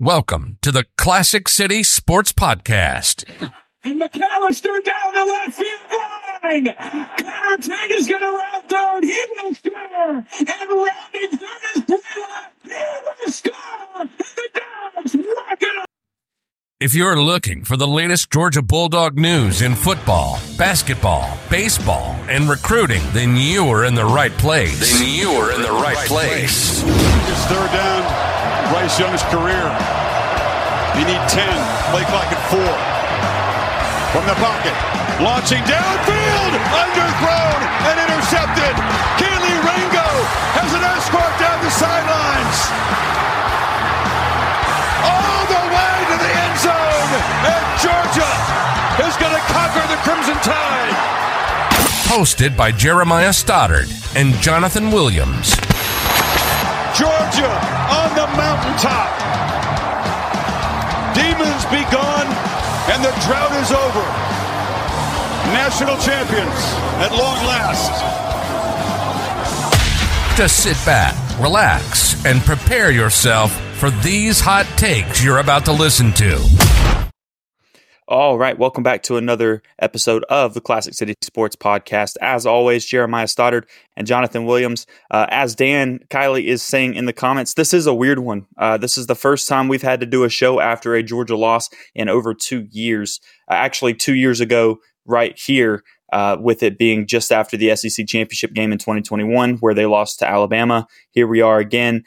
Welcome to the Classic City Sports Podcast. McAllister down the left field line. Ortega's going to route down. He will score. And rounding third is Taylor. He will score. The Dogs rock it up. If you're looking for the latest Georgia Bulldog news in football, basketball, baseball, and recruiting, then you are in the right place. It's third down, Bryce Young's career. You need 10, play clock at 4. From the pocket, launching downfield, underthrown, and intercepted. Keely Ringo has an escort down the sidelines. And Georgia is going to conquer the Crimson Tide. Hosted by Jeremiah Stoddard and Jonathan Williams. Georgia on the mountaintop. Demons be gone and the drought is over. National champions at long last. Just sit back, relax, and prepare yourself for these hot takes you're about to listen to. All right, welcome back to another episode of the Classic City Sports Podcast. As always, Jeremiah Stoddard and Jonathan Williams. As Dan Kiley is saying in the comments, this is a weird one. This is the first time we've had to do a show after a Georgia loss in over 2 years. Actually, 2 years ago right here, with it being just after the SEC Championship game in 2021 where they lost to Alabama. Here we are again.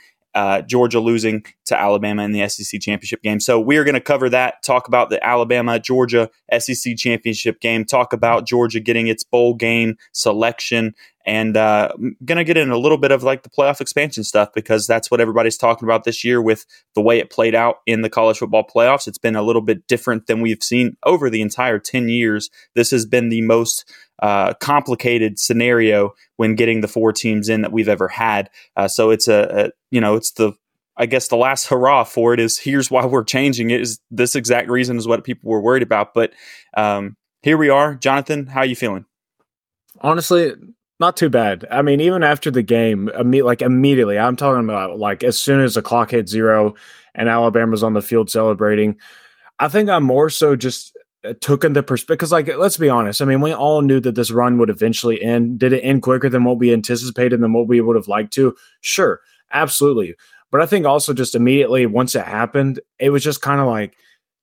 Georgia losing to Alabama in the SEC Championship game. So we're going to cover that, talk about the Alabama-Georgia SEC Championship game, talk about Georgia getting its bowl game selection, and going to get in a little bit of like the playoff expansion stuff because that's what everybody's talking about this year with the way it played out in the college football playoffs. It's been a little bit different than we've seen over the entire 10 years. This has been the most complicated scenario when getting the four teams in that we've ever had. So it's the last hurrah for it is here's why we're changing it is this exact reason is what people were worried about. But here we are. Jonathan, how are you feeling? Honestly, not too bad. I mean, even after the game, immediately, I'm talking about like as soon as the clock hit zero and Alabama's on the field celebrating, I think I'm more so just took in the perspective because, like, let's be honest. I mean, we all knew that this run would eventually end. Did it end quicker than what we anticipated and than what we would have liked to? Sure, absolutely. But I think also just immediately once it happened, it was just kind of like,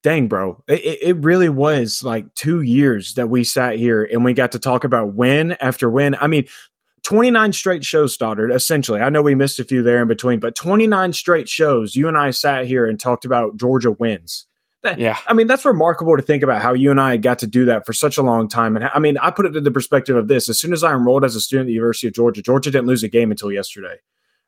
dang, bro, it really was like 2 years that we sat here and we got to talk about win after win. I mean, 29 straight shows, Stoddard, essentially. I know we missed a few there in between, but 29 straight shows, you and I sat here and talked about Georgia wins. Yeah, I mean, that's remarkable to think about how you and I got to do that for such a long time. And I mean, I put it in the perspective of this. As soon as I enrolled as a student at the University of Georgia, Georgia didn't lose a game until yesterday.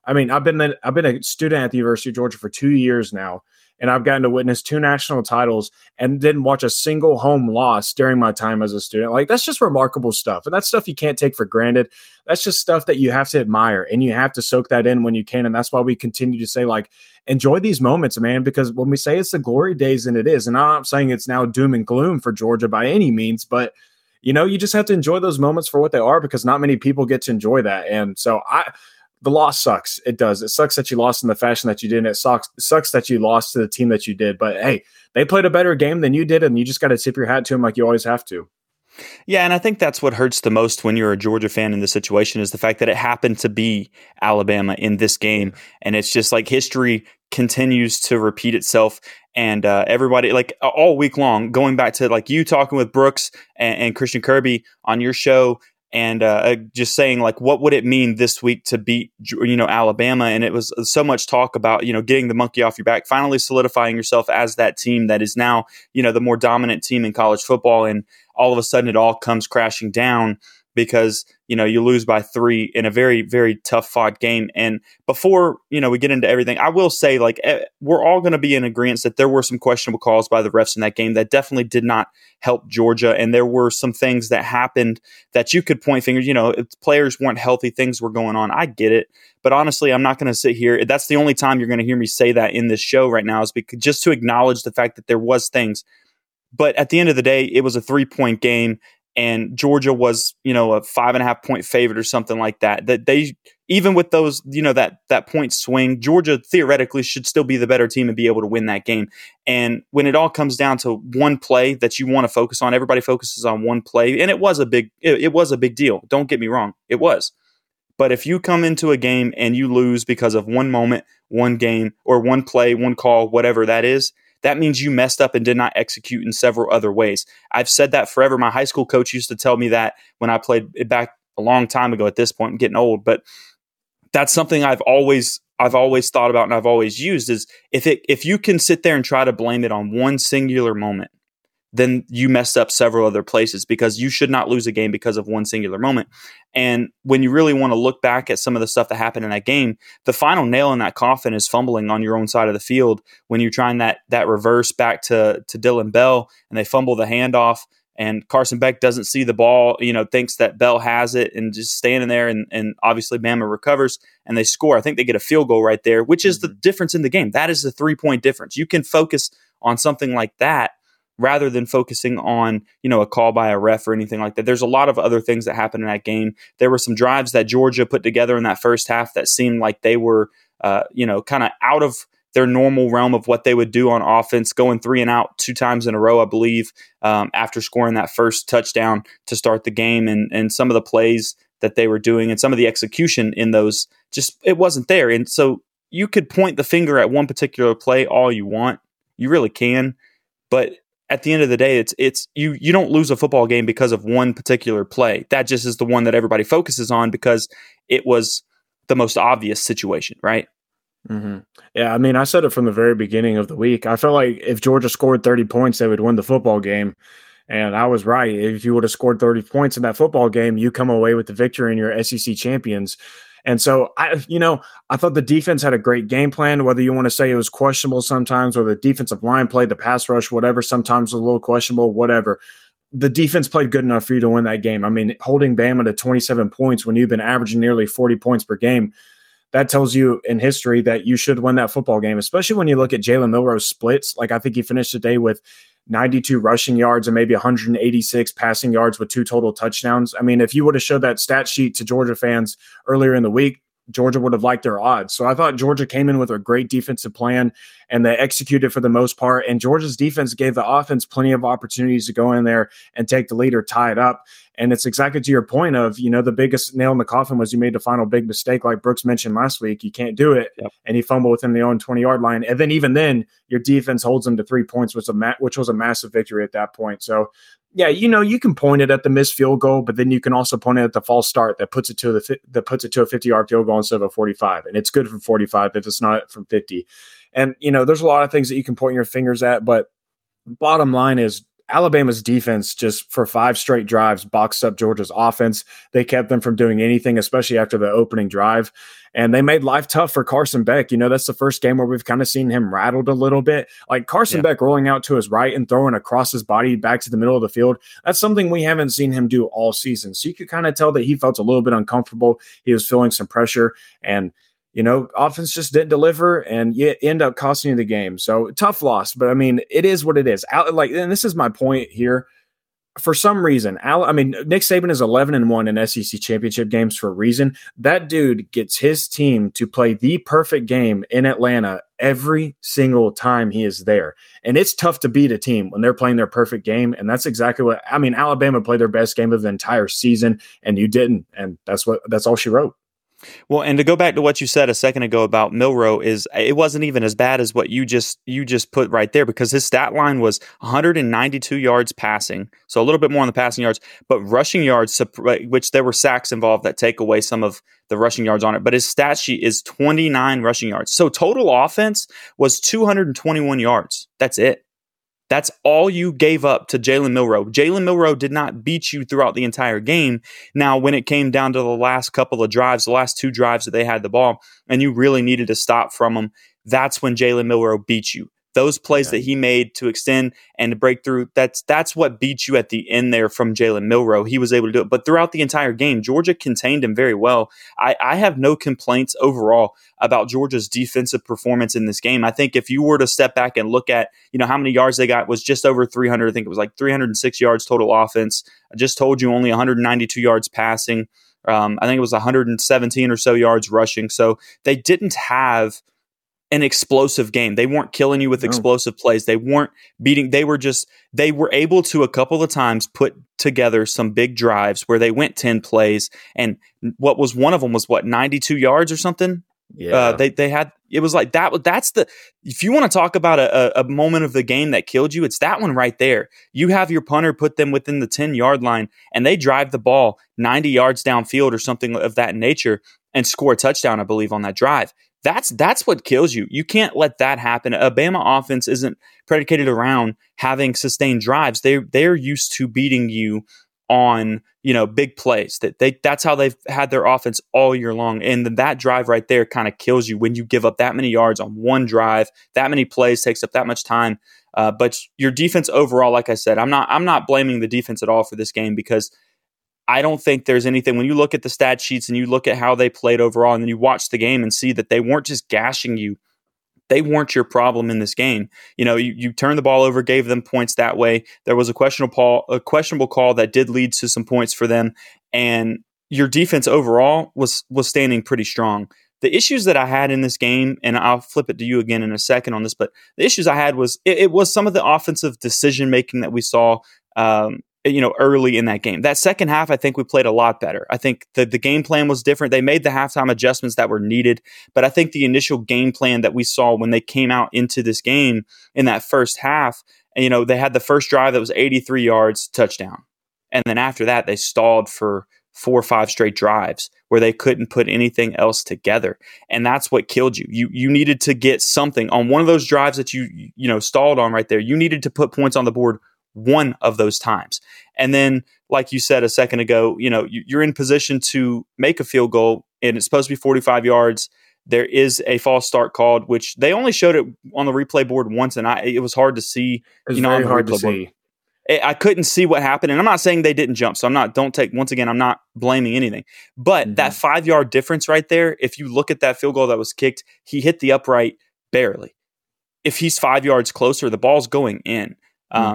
I mean, I've been a student at the University of Georgia for 2 years now, and I've gotten to witness two national titles and didn't watch a single home loss during my time as a student. Like, that's just remarkable stuff. And that's stuff you can't take for granted. That's just stuff that you have to admire and you have to soak that in when you can. And that's why we continue to say, like, enjoy these moments, man, because when we say it's the glory days, and it is, and I'm not saying it's now doom and gloom for Georgia by any means, but you know, you just have to enjoy those moments for what they are because not many people get to enjoy that. And so the loss sucks. It does. It sucks that you lost in the fashion that you did. And it sucks that you lost to the team that you did. But, hey, they played a better game than you did, and you just got to tip your hat to them like you always have to. Yeah, and I think that's what hurts the most when you're a Georgia fan in this situation is the fact that it happened to be Alabama in this game. And it's just like history continues to repeat itself. And everybody, like all week long, going back to like you talking with Brooks and Christian Kirby on your show, and just saying, like, what would it mean this week to beat, you know, Alabama? And it was so much talk about, you know, getting the monkey off your back, finally solidifying yourself as that team that is now, you know, the more dominant team in college football. And all of a sudden it all comes crashing down because, you know, you lose by 3 in a very, very tough fought game. And before, you know, we get into everything, I will say, like, we're all going to be in agreement that there were some questionable calls by the refs in that game that definitely did not help Georgia. And there were some things that happened that you could point fingers, you know, if players weren't healthy, things were going on. I get it. But honestly, I'm not going to sit here. That's the only time you're going to hear me say that in this show right now is because just to acknowledge the fact that there was things. But at the end of the day, it was a 3-point game. and Georgia was, you know, a 5.5 point favorite or something like that, that they, even with those, you know, that point swing, Georgia theoretically should still be the better team and be able to win that game. And when it all comes down to one play that you want to focus on, everybody focuses on one play, and it was a big deal. Don't get me wrong. It was. But if you come into a game and you lose because of one moment, one game, or one play, one call, whatever that is, that means you messed up and did not execute in several other ways. I've said that forever. My high school coach used to tell me that when I played back a long time ago at this point. I'm getting old, but that's something I've always thought about and I've always used is if you can sit there and try to blame it on one singular moment, then you messed up several other places, because you should not lose a game because of one singular moment. And when you really want to look back at some of the stuff that happened in that game, the final nail in that coffin is fumbling on your own side of the field when you're trying that reverse back to Dylan Bell, and they fumble the handoff, and Carson Beck doesn't see the ball, you know, thinks that Bell has it, and just standing there, and obviously Bama recovers and they score. I think they get a field goal right there, which is the difference in the game. That is the 3-point difference. You can focus on something like that rather than focusing on, you know, a call by a ref or anything like that. There's a lot of other things that happened in that game. There were some drives that Georgia put together in that first half that seemed like they were, you know, kind of out of their normal realm of what they would do on offense, going 3 and out 2 times in a row, I believe, after scoring that first touchdown to start the game. And some of the plays that they were doing and some of the execution in those, just it wasn't there. And so you could point the finger at one particular play all you want. You really can. But at the end of the day, it's you don't lose a football game because of one particular play. That just is the one that everybody focuses on because it was the most obvious situation, right? Mm-hmm. Yeah, I mean, I said it from the very beginning of the week. I felt like if Georgia scored 30 points, they would win the football game. And I was right. If you would have scored 30 points in that football game, you come away with the victory and you're SEC champions. And so, I thought the defense had a great game plan, whether you want to say it was questionable sometimes or the defensive line played the pass rush, whatever, sometimes a little questionable, whatever. The defense played good enough for you to win that game. I mean, holding Bama to 27 points when you've been averaging nearly 40 points per game, that tells you in history that you should win that football game, especially when you look at Jalen Milroe's splits. Like, I think he finished today with 92 rushing yards and maybe 186 passing yards with 2 total touchdowns. I mean, if you would have showed that stat sheet to Georgia fans earlier in the week, Georgia would have liked their odds. So I thought Georgia came in with a great defensive plan and they executed for the most part. And Georgia's defense gave the offense plenty of opportunities to go in there and take the lead or tie it up. And it's exactly to your point of, you know, the biggest nail in the coffin was you made the final big mistake. Like Brooks mentioned last week, you can't do it. Yep. And he fumbled within the own 20-yard line. And then even then, your defense holds them to 3 points, which was a massive victory at that point. So, yeah, you know, you can point it at the missed field goal, but then you can also point it at the false start that puts it to a 50-yard field goal instead of a 45. And it's good from 45 if it's not from 50. And, you know, there's a lot of things that you can point your fingers at, but bottom line is, Alabama's defense just for 5 straight drives boxed up Georgia's offense. They kept them from doing anything, especially after the opening drive. And they made life tough for Carson Beck. You know, that's the first game where we've kind of seen him rattled a little bit. Like Carson Beck rolling out to his right and throwing across his body back to the middle of the field. That's something we haven't seen him do all season. So you could kind of tell that he felt a little bit uncomfortable. He was feeling some pressure, and you know, offense just didn't deliver, and you end up costing you the game. So tough loss, but I mean, it is what it is. And this is my point here. For some reason, Nick Saban is 11-1 in SEC championship games for a reason. That dude gets his team to play the perfect game in Atlanta every single time he is there. And it's tough to beat a team when they're playing their perfect game. And that's exactly what, I mean, Alabama played their best game of the entire season, and you didn't. And that's all she wrote. Well, and to go back to what you said a second ago about Milroe, is it wasn't even as bad as what you just put right there, because his stat line was 192 yards passing, so a little bit more on the passing yards, but rushing yards, which there were sacks involved that take away some of the rushing yards on it, but his stat sheet is 29 rushing yards. So total offense was 221 yards. That's it. That's all you gave up to Jalen Milroe. Jalen Milroe did not beat you throughout the entire game. Now, when it came down to the last couple of drives, the last 2 drives that they had the ball, and you really needed to stop from them, that's when Jalen Milroe beat you. Those plays that he made to extend and to break through, that's what beat you at the end there from Jalen Milroe. He was able to do it. But throughout the entire game, Georgia contained him very well. I have no complaints overall about Georgia's defensive performance in this game. I think if you were to step back and look at, you know, how many yards they got, was just over 300. I think it was like 306 yards total offense. I just told you only 192 yards passing. I think it was 117 or so yards rushing. So they didn't have an explosive game. They weren't killing you with explosive plays. They weren't beating. They were able to a couple of times put together some big drives where they went 10 plays. And what was one of them was 92 yards or something. Yeah. They had, it was like that. That's the, if you want to talk about a moment of the game that killed you, it's that one right there. You have your punter put them within the 10-yard line and they drive the ball 90 yards downfield or something of that nature and score a touchdown, I believe, on that drive. That's what kills you. You can't let that happen. A Bama offense isn't predicated around having sustained drives. They're used to beating you on, you know, big plays. That's how they've had their offense all year long. And that drive right there kind of kills you when you give up that many yards on one drive. That many plays takes up that much time. But your defense overall, like I said, I'm not blaming the defense at all for this game, because I don't think there's anything. When you look at the stat sheets and you look at how they played overall, and then you watch the game and see that they weren't just gashing you, they weren't your problem in this game. You know, you turned the ball over, gave them points that way. There was a questionable call that did lead to some points for them, and your defense overall was standing pretty strong. The issues that I had in this game, and I'll flip it to you again in a second on this, but the issues I had was it was some of the offensive decision making that we saw. You know, early in that game. That second half, I think we played a lot better. I think the game plan was different. They made the halftime adjustments that were needed, but I think the initial game plan that we saw when they came out into this game in that first half, you know, they had the first drive that was 83 yards, touchdown. And then after that, they stalled for 4 or 5 straight drives where they couldn't put anything else together. And that's what killed you. You needed to get something on one of those drives that you know, stalled on right there. You needed to put points on the board one of those times. And then, like you said a second ago, you know, you're in position to make a field goal, and it's supposed to be 45 yards. There is a false start called, which they only showed it on the replay board once, and it was hard to see. It was, you know, very hard to see. I couldn't see what happened, and I'm not saying they didn't jump, so I'm not blaming anything. But that 5-yard difference right there, if you look at that field goal that was kicked, he hit the upright barely. If he's 5 yards closer, the ball's going in.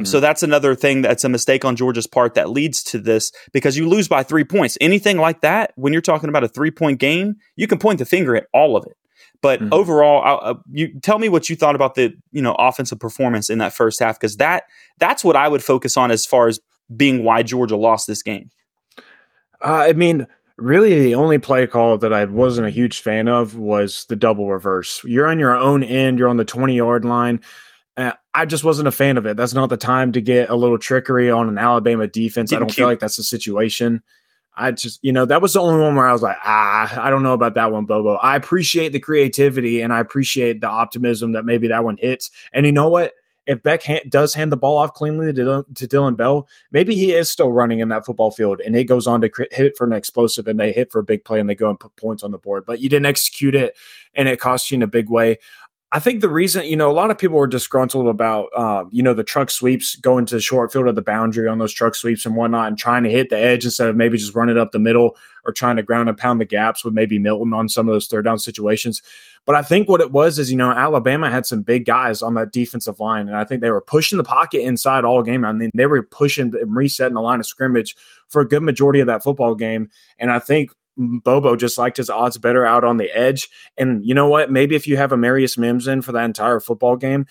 So that's another thing that's a mistake on Georgia's part that leads to this, because you lose by 3 points. Anything like that, when you're talking about a 3-point game, you can point the finger at all of it. But overall, you tell me what you thought about the, you know, offensive performance in that first half, because that's what I would focus on as far as being why Georgia lost this game. I mean, really the only play call that I wasn't a huge fan of was the double reverse. You're on your own end. You're on the 20-yard line. I just wasn't a fan of it. That's not the time to get a little trickery on an Alabama defense. I don't feel like that's the situation. I just, you know, that was the only one where I was like, I don't know about that one, Bobo. I appreciate the creativity and I appreciate the optimism that maybe that one hits. And you know what? If Beck does hand the ball off cleanly to Dylan Bell, maybe he is still running in that football field and it goes on to hit for an explosive and they hit for a big play and they go and put points on the board. But you didn't execute it and it cost you in a big way. I think the reason, you know, a lot of people were disgruntled about, you know, the truck sweeps, going to the short field of the boundary on those truck sweeps and whatnot, and trying to hit the edge instead of maybe just running up the middle or trying to ground and pound the gaps with maybe Milton on some of those third down situations. But I think what it was is, you know, Alabama had some big guys on that defensive line, and I think they were pushing the pocket inside all game. I mean, they were pushing and resetting the line of scrimmage for a good majority of that football game. And I think Bobo just liked his odds better out on the edge. And you know what? Maybe if you have Amarius Mims in for that entire football game,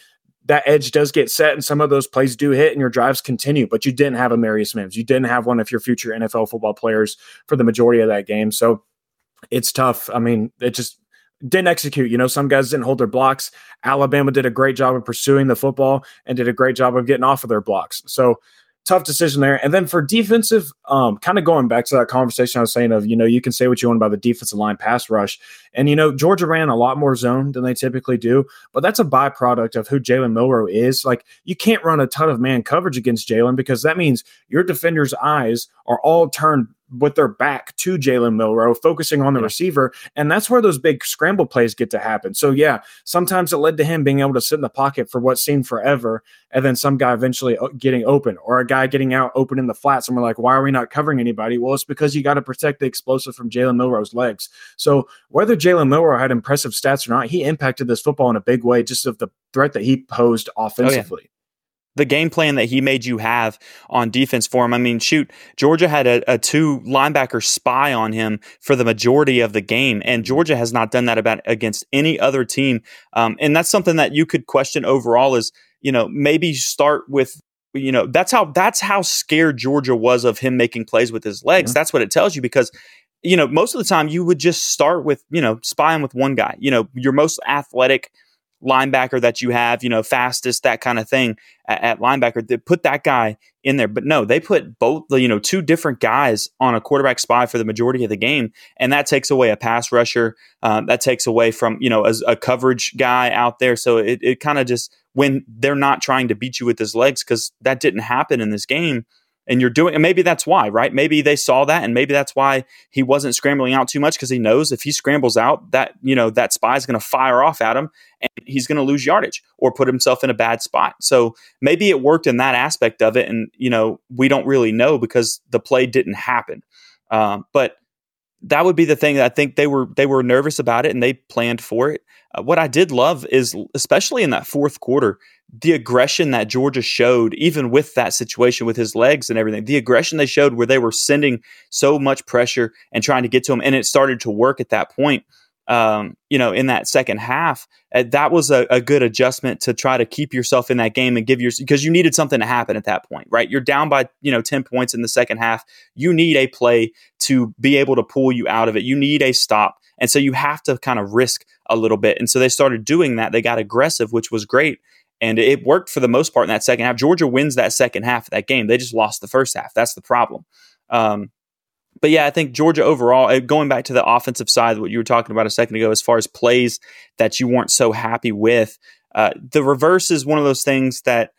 that edge does get set and some of those plays do hit and your drives continue, but you didn't have Amarius Mims. You didn't have one of your future NFL football players for the majority of that game. So it's tough. I mean, it just didn't execute. You know, some guys didn't hold their blocks. Alabama did a great job of pursuing the football and did a great job of getting off of their blocks. So tough decision there. And then for defensive, kind of going back to that conversation I was saying of, you know, you can say what you want about the defensive line pass rush. And, you know, Georgia ran a lot more zone than they typically do, but that's a byproduct of who Jalen Milroe is. Like, you can't run a ton of man coverage against Jalen because that means your defenders' eyes are all turned with their back to Jalen Milroe, focusing on the receiver. And that's where those big scramble plays get to happen. So yeah, sometimes it led to him being able to sit in the pocket for what seemed forever. And then some guy eventually getting open, or a guy getting out open in the flats. And we're like, why are we not covering anybody? Well, it's because you got to protect the explosive from Jalen Milroe's legs. So whether Jalen Milroe had impressive stats or not, he impacted this football in a big way, just of the threat that he posed offensively. Oh, yeah. The game plan that he made you have on defense for him. I mean, shoot, Georgia had a two linebacker spy on him for the majority of the game, and Georgia has not done that about against any other team. And that's something that you could question overall is, you know, maybe start with, you know, that's how scared Georgia was of him making plays with his legs. Yeah. That's what it tells you, because you know, most of the time you would just start with, you know, spying with one guy, you know, your most athletic linebacker that you have, you know, fastest, that kind of thing at linebacker, they put that guy in there. But no, they put both, you know, two different guys on a quarterback spy for the majority of the game. And that takes away a pass rusher. That takes away from, you know, a coverage guy out there. So it kind of just, when they're not trying to beat you with his legs, because that didn't happen in this game. And you're doing, and maybe that's why, right? Maybe they saw that, and maybe that's why he wasn't scrambling out too much, because he knows if he scrambles out, that, you know, that spy is going to fire off at him, and he's going to lose yardage or put himself in a bad spot. So maybe it worked in that aspect of it, and you know, we don't really know because the play didn't happen. But that would be the thing that I think they were nervous about it, and they planned for it. What I did love is, especially in that fourth quarter, the aggression that Georgia showed, even with that situation with his legs and everything, the aggression they showed where they were sending so much pressure and trying to get to him. And it started to work at that point, you know, in that second half. That was a good adjustment to try to keep yourself in that game and because you needed something to happen at that point, right? You're down by, you know, 10 points in the second half. You need a play to be able to pull you out of it. You need a stop. And so you have to kind of risk a little bit. And so they started doing that. They got aggressive, which was great. And it worked for the most part in that second half. Georgia wins that second half of that game. They just lost the first half. That's the problem. But yeah, I think Georgia overall, going back to the offensive side, what you were talking about a second ago, as far as plays that you weren't so happy with, the reverse is one of those things that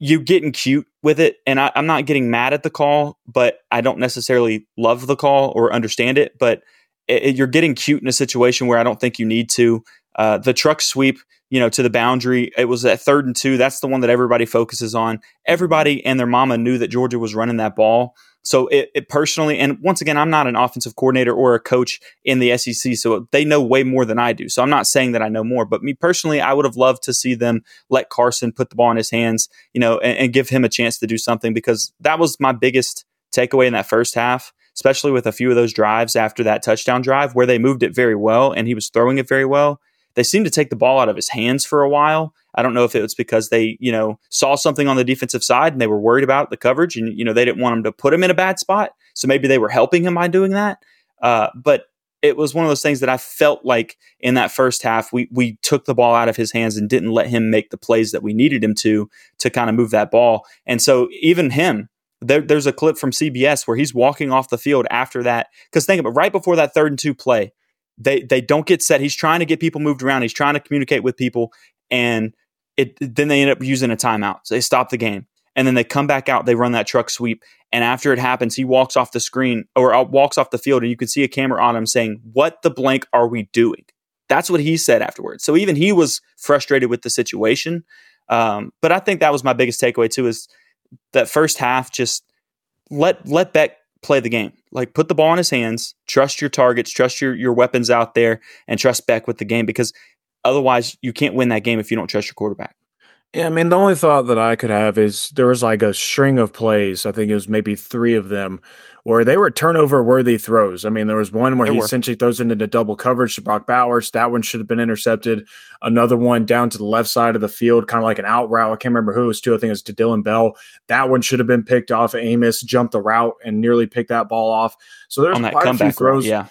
you're getting cute with it. And I'm not getting mad at the call, but I don't necessarily love the call or understand it. But you're getting cute in a situation where I don't think you need to. The truck sweep, you know, to the boundary, it was at 3rd and 2. That's the one that everybody focuses on. Everybody and their mama knew that Georgia was running that ball. So it personally, and once again, I'm not an offensive coordinator or a coach in the SEC, so they know way more than I do. So I'm not saying that I know more, but me personally, I would have loved to see them let Carson put the ball in his hands, you know, and give him a chance to do something, because that was my biggest takeaway in that first half, especially with a few of those drives after that touchdown drive where they moved it very well and he was throwing it very well. They seemed to take the ball out of his hands for a while. I don't know if it was because they, you know, saw something on the defensive side and they were worried about the coverage, and, you know, they didn't want him to put him in a bad spot. So maybe they were helping him by doing that. But it was one of those things that I felt like in that first half, we took the ball out of his hands and didn't let him make the plays that we needed him to kind of move that ball. And so even him, there's a clip from CBS where he's walking off the field after that. Because think about right before that 3rd and 2 play, they don't get set. He's trying to get people moved around. He's trying to communicate with people. And then they end up using a timeout. So they stop the game. And then they come back out. They run that truck sweep. And after it happens, he walks off the screen or walks off the field. And you can see a camera on him saying, "What the blank are we doing?" That's what he said afterwards. So even he was frustrated with the situation. But I think that was my biggest takeaway too, is that first half, just let Beck play the game. Like, put the ball in his hands, trust your targets, trust your weapons out there, and trust Beck with the game, because otherwise you can't win that game if you don't trust your quarterback. Yeah, I mean, the only thought that I could have is there was like a string of plays, I think it was maybe 3 of them, where they were turnover-worthy throws. I mean, there was one where essentially throws into the double coverage to Brock Bowers. That one should have been intercepted. Another one down to the left side of the field, kind of like an out route. I can't remember who it was to. I think it was to Dylan Bell. That one should have been picked off. Amos jumped the route and nearly picked that ball off. So there's quite a few throws. One, yeah.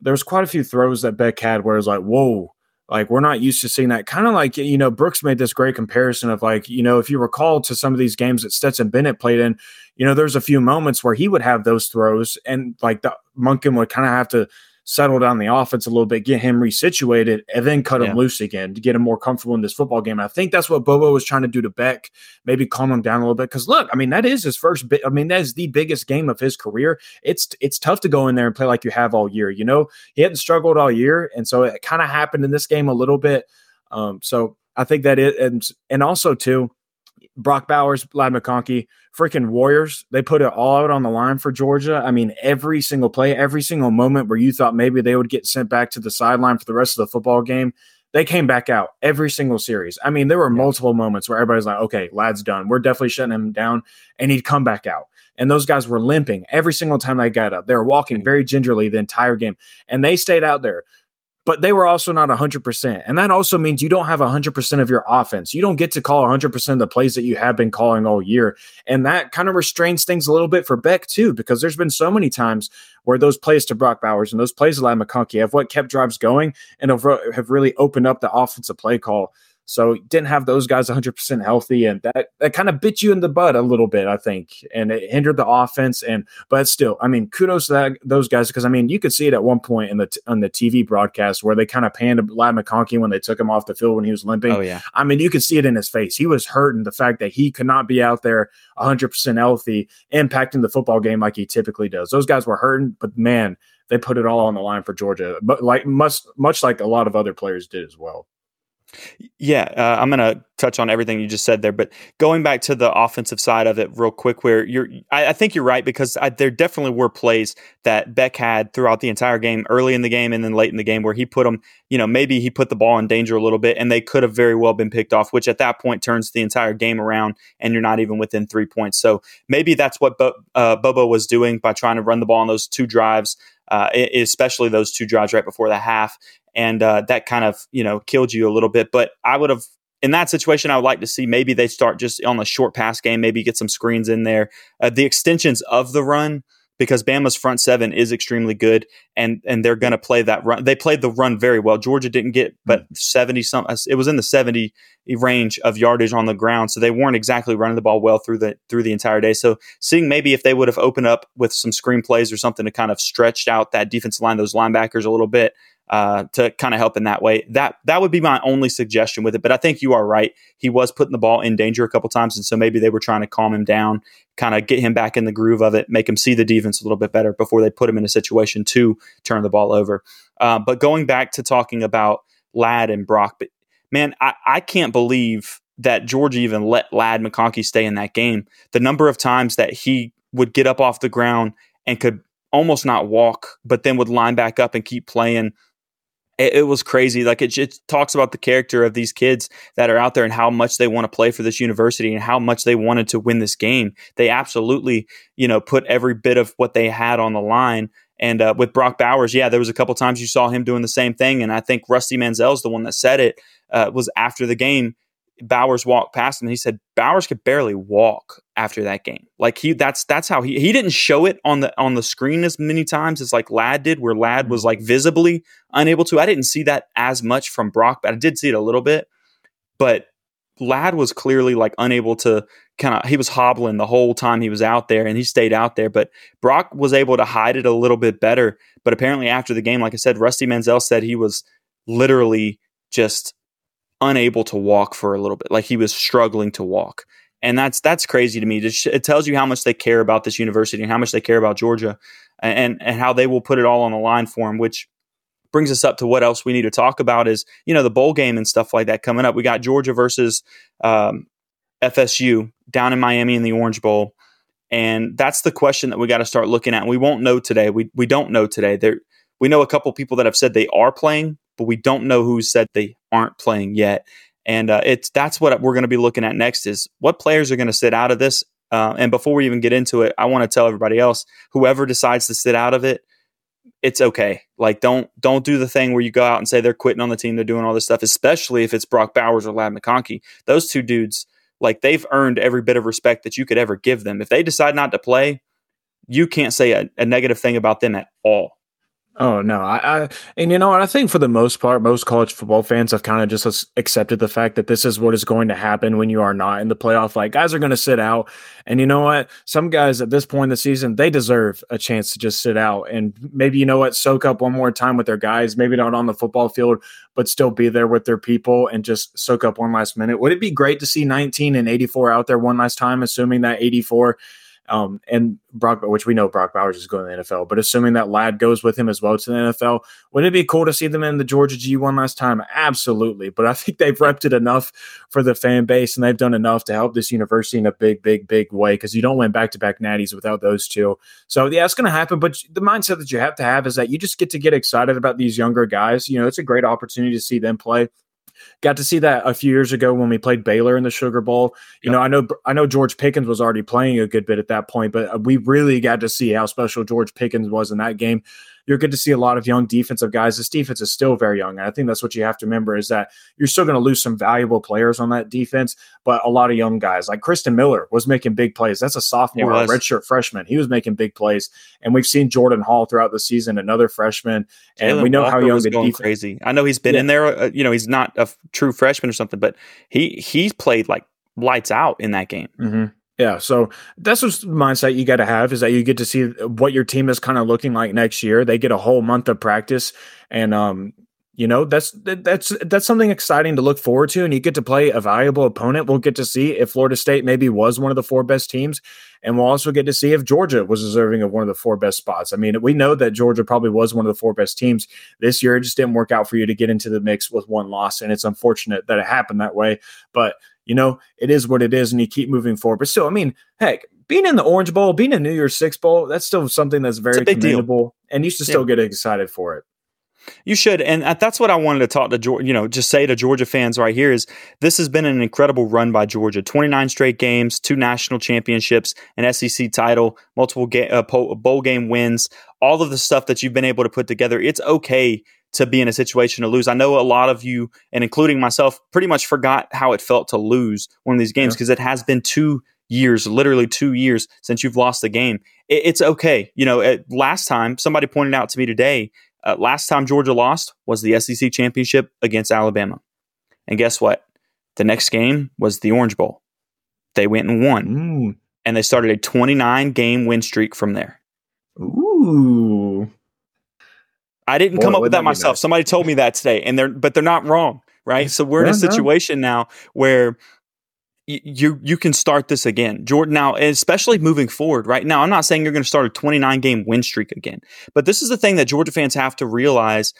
There was quite a few throws that Beck had where it was like, whoa. Like, we're not used to seeing that. Kind of like, you know, Brooks made this great comparison of like, you know, if you recall to some of these games that Stetson Bennett played in, you know, there's a few moments where he would have those throws and like the Monken would kind of have to settle down the offense a little bit, get him resituated, and then cut him loose again to get him more comfortable in this football game. And I think that's what Bobo was trying to do to Beck, maybe calm him down a little bit. Because, look, I mean, that is his first bit. I mean, that is the biggest game of his career. It's tough to go in there and play like you have all year. You know, he hadn't struggled all year, and so it kind of happened in this game a little bit. So I think that it – and also, too, Brock Bowers, Ladd McConkey, freaking Warriors. They put it all out on the line for Georgia. I mean, every single play, every single moment where you thought maybe they would get sent back to the sideline for the rest of the football game, they came back out every single series. I mean, there were multiple moments where everybody's like, okay, Ladd's done. We're definitely shutting him down. And he'd come back out. And those guys were limping every single time they got up. They were walking very gingerly the entire game. And they stayed out there. But they were also not 100%. And that also means you don't have 100% of your offense. You don't get to call 100% of the plays that you have been calling all year. And that kind of restrains things a little bit for Beck, too, because there's been so many times where those plays to Brock Bowers and those plays to Ladd McConkey have what kept drives going and have really opened up the offensive play call. So didn't have those guys 100% healthy, and that kind of bit you in the butt a little bit, I think, and it hindered the offense. But still, I mean, kudos to those guys, because I mean, you could see it at one point in on the TV broadcast where they kind of panned Ladd McConkey when they took him off the field when he was limping. Oh, yeah. I mean, you could see it in his face. He was hurting the fact that he could not be out there 100% healthy, impacting the football game like he typically does. Those guys were hurting, but man, they put it all on the line for Georgia, but like much like a lot of other players did as well. I'm going to touch on everything you just said there, but going back to the offensive side of it real quick, where I think you're right, because there definitely were plays that Beck had throughout the entire game, early in the game and then late in the game, where he put them, maybe he put the ball in danger a little bit and they could have very well been picked off, which at that point turns the entire game around and you're not even within 3 points. So maybe that's what Bobo was doing by trying to run the ball on those two drives, especially those two drives right before the half. And that kind of, killed you a little bit. But I would have, in that situation, I would like to see maybe they start just on the short pass game, maybe get some screens in there. The extensions of the run, because Bama's front seven is extremely good, and they're going to play that run. They played the run very well. Georgia didn't get but 70-something. It was in the 70 range of yardage on the ground, so they weren't exactly running the ball well through the entire day. So seeing maybe if they would have opened up with some screen plays or something to kind of stretched out that defensive line, those linebackers a little bit, to kind of help in that way. That would be my only suggestion with it. But I think you are right. He was putting the ball in danger a couple times, and so maybe they were trying to calm him down, kind of get him back in the groove of it, make him see the defense a little bit better before they put him in a situation to turn the ball over. But going back to talking about Ladd and Brock, but man, I can't believe that Georgia even let Ladd McConkey stay in that game. The number of times that he would get up off the ground and could almost not walk, but then would line back up and keep playing. It was crazy. Like it talks about the character of these kids that are out there and how much they want to play for this university and how much they wanted to win this game. They absolutely, put every bit of what they had on the line. And with Brock Bowers, there was a couple times you saw him doing the same thing. And I think Rusty Manziel is the one that said it was after the game. Bowers walked past him. And he said Bowers could barely walk after that game. Like that's how he didn't show it on the screen as many times as like Ladd did, where Ladd was like visibly unable to. I didn't see that as much from Brock, but I did see it a little bit. But Ladd was clearly like unable to he was hobbling the whole time he was out there, and he stayed out there. But Brock was able to hide it a little bit better. But apparently after the game, like I said, Rusty Manziel said he was literally just unable to walk for a little bit. Like he was struggling to walk. And that's crazy to me. It tells you how much they care about this university and how much they care about Georgia and how they will put it all on the line for him, which brings us up to what else we need to talk about is, the bowl game and stuff like that coming up. We got Georgia versus FSU down in Miami in the Orange Bowl. And that's the question that we got to start looking at. And we won't know today. We don't know today. We know a couple people that have said they are playing, but we don't know who said they aren't playing yet. And that's what we're going to be looking at next is what players are going to sit out of this. And before we even get into it, I want to tell everybody else, whoever decides to sit out of it, it's okay. Like don't do the thing where you go out and say they're quitting on the team, they're doing all this stuff, especially if it's Brock Bowers or Ladd McConkey. Those two dudes, like they've earned every bit of respect that you could ever give them. If they decide not to play, you can't say a negative thing about them at all. Oh, no. And you know what? I think for the most part, most college football fans have kind of just accepted the fact that this is what is going to happen when you are not in the playoff. Like, guys are going to sit out. And you know what? Some guys at this point in the season, they deserve a chance to just sit out and maybe, you know what, soak up one more time with their guys, maybe not on the football field, but still be there with their people and just soak up one last minute. Would it be great to see 19 and 84 out there one last time, assuming that 84 and Brock, which we know Brock Bowers is going to the NFL, but assuming that Ladd goes with him as well to the NFL, wouldn't it be cool to see them in the Georgia G one last time? Absolutely. But I think they've repped it enough for the fan base, and they've done enough to help this university in a big, big, big way, because you don't win back-to-back natties without those two. So, yeah, it's going to happen. But the mindset that you have to have is that you just get excited about these younger guys. You know, it's a great opportunity to see them play. Got to see that a few years ago when we played Baylor in the Sugar Bowl. You know, I know George Pickens was already playing a good bit at that point, but we really got to see how special George Pickens was in that game. You're good to see a lot of young defensive guys. This defense is still very young, and I think that's what you have to remember is that you're still going to lose some valuable players on that defense, but a lot of young guys. Like Kristen Miller was making big plays. That's a sophomore, a redshirt freshman. He was making big plays, and we've seen Jordan Hall throughout the season, another freshman, and Jalen we know Walker how young the defense. Crazy. I know he's been in there. You know, he's not a true freshman or something, but he's played like lights out in that game. Mm-hmm. Yeah, so that's what the mindset you got to have is that you get to see what your team is kind of looking like next year. They get a whole month of practice, and you know that's something exciting to look forward to. And you get to play a valuable opponent. We'll get to see if Florida State maybe was one of the four best teams, and we'll also get to see if Georgia was deserving of one of the four best spots. I mean, we know that Georgia probably was one of the four best teams this year. It just didn't work out for you to get into the mix with one loss, and it's unfortunate that it happened that way, but. You know, it is what it is, and you keep moving forward. But still, I mean, heck, being in the Orange Bowl, being in New Year's Six Bowl, that's still something that's very commendable, and you should still get excited for it. You should, and that's what I wanted to talk to, you know, just say to Georgia fans right here is this has been an incredible run by Georgia. 29 straight games, 2 national championships, an SEC title, multiple bowl game wins, all of the stuff that you've been able to put together. It's okay to be in a situation to lose. I know a lot of you, and including myself, pretty much forgot how it felt to lose one of these games because it has been 2 years, literally 2 years since you've lost the game. It's okay. You know, last time, somebody pointed out to me today, last time Georgia lost was the SEC Championship against Alabama. And guess what? The next game was the Orange Bowl. They went and won. Ooh. And they started a 29-game win streak from there. Ooh. I didn't come up with that myself. Nice. Somebody told me that today, and they're not wrong, right? So we're in a situation now where you can start this again, Jordan. Now, especially moving forward, right now, I'm not saying you're going to start a 29-game win streak again, but this is the thing that Georgia fans have to realize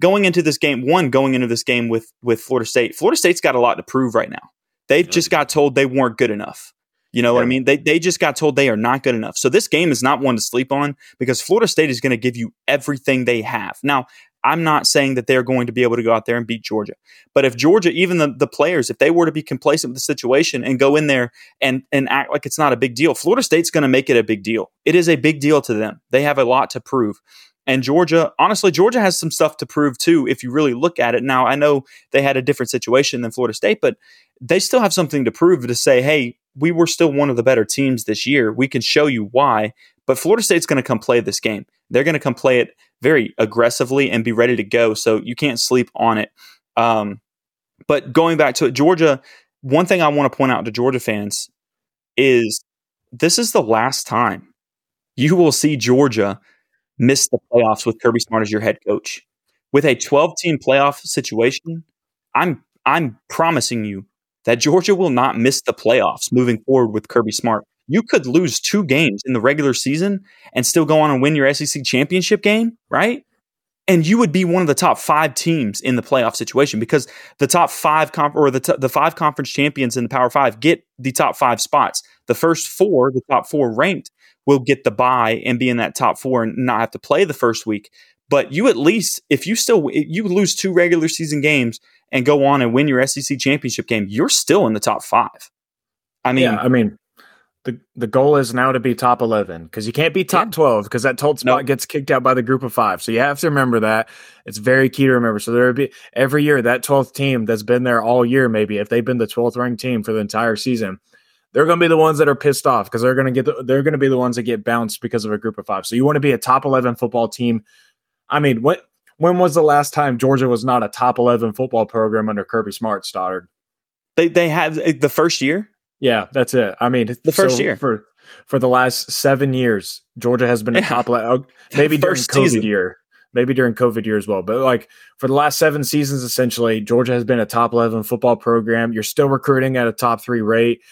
going into this game. One, going into this game with Florida State, Florida State's got a lot to prove right now. They just got told they weren't good enough. You know what I mean? They just got told they are not good enough. So this game is not one to sleep on because Florida State is going to give you everything they have. Now, I'm not saying that they're going to be able to go out there and beat Georgia. But if Georgia, even the players, if they were to be complacent with the situation and go in there and act like it's not a big deal, Florida State's going to make it a big deal. It is a big deal to them. They have a lot to prove. And Georgia, honestly, Georgia has some stuff to prove too if you really look at it. Now, I know they had a different situation than Florida State, but they still have something to prove to say, hey, we were still one of the better teams this year. We can show you why, but Florida State's going to come play this game. They're going to come play it very aggressively and be ready to go, so you can't sleep on it. But going back to it, Georgia, one thing I want to point out to Georgia fans is this is the last time you will see Georgia miss the playoffs with Kirby Smart as your head coach. With a 12-team playoff situation, I'm promising you that Georgia will not miss the playoffs moving forward with Kirby Smart. You could lose 2 games in the regular season and still go on and win your SEC championship game, right? And you would be one of the top 5 teams in the playoff situation because the top 5 the 5 conference champions in the Power 5 get the top 5 spots. The first 4, the top 4 ranked, will get the bye and be in that top 4 and not have to play the first week. But you at least, if you lose 2 regular season games and go on and win your SEC championship game, you're still in the top 5. I mean, the goal is now to be top 11 because you can't be top 12 because that 12th spot gets kicked out by the group of 5. So you have to remember that. It's very key to remember. So there would be every year that 12th team that's been there all year, maybe if they've been the 12th ranked team for the entire season, they're going to be the ones that are pissed off because they're going to be the ones that get bounced because of a group of 5. So you want to be a top 11 football team I mean, when was the last time Georgia was not a top 11 football program under Kirby Smart, Stoddard? They had the first year. Yeah, that's it. I mean, the first year for the last 7 years, Georgia has been a top. Maybe during COVID season. Year, maybe during COVID year as well. But like for the last 7 seasons, essentially, Georgia has been a top 11 football program. You're still recruiting at a top 3 rate.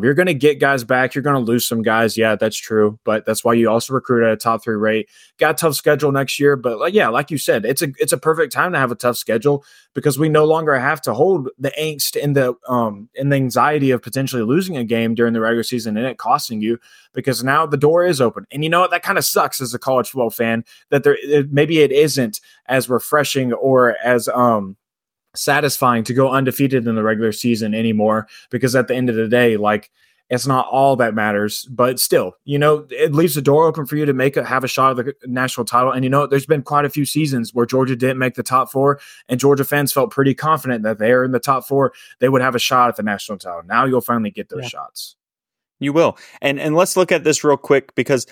You're going to get guys back. You're going to lose some guys. Yeah, that's true. But that's why you also recruit at a top 3 rate. Got a tough schedule next year. But like, yeah, like you said, it's a perfect time to have a tough schedule because we no longer have to hold the angst and the anxiety of potentially losing a game during the regular season and it costing you, because now the door is open. And you know what? That kind of sucks as a college football fan that maybe it isn't as refreshing or as satisfying to go undefeated in the regular season anymore, because at the end of the day, like, it's not all that matters, but still, you know, it leaves the door open for you to have a shot at the national title. And you know, there's been quite a few seasons where Georgia didn't make the top 4, and Georgia fans felt pretty confident that they are in the top 4, they would have a shot at the national title. Now you'll finally get those shots. You will. And let's look at this real quick, because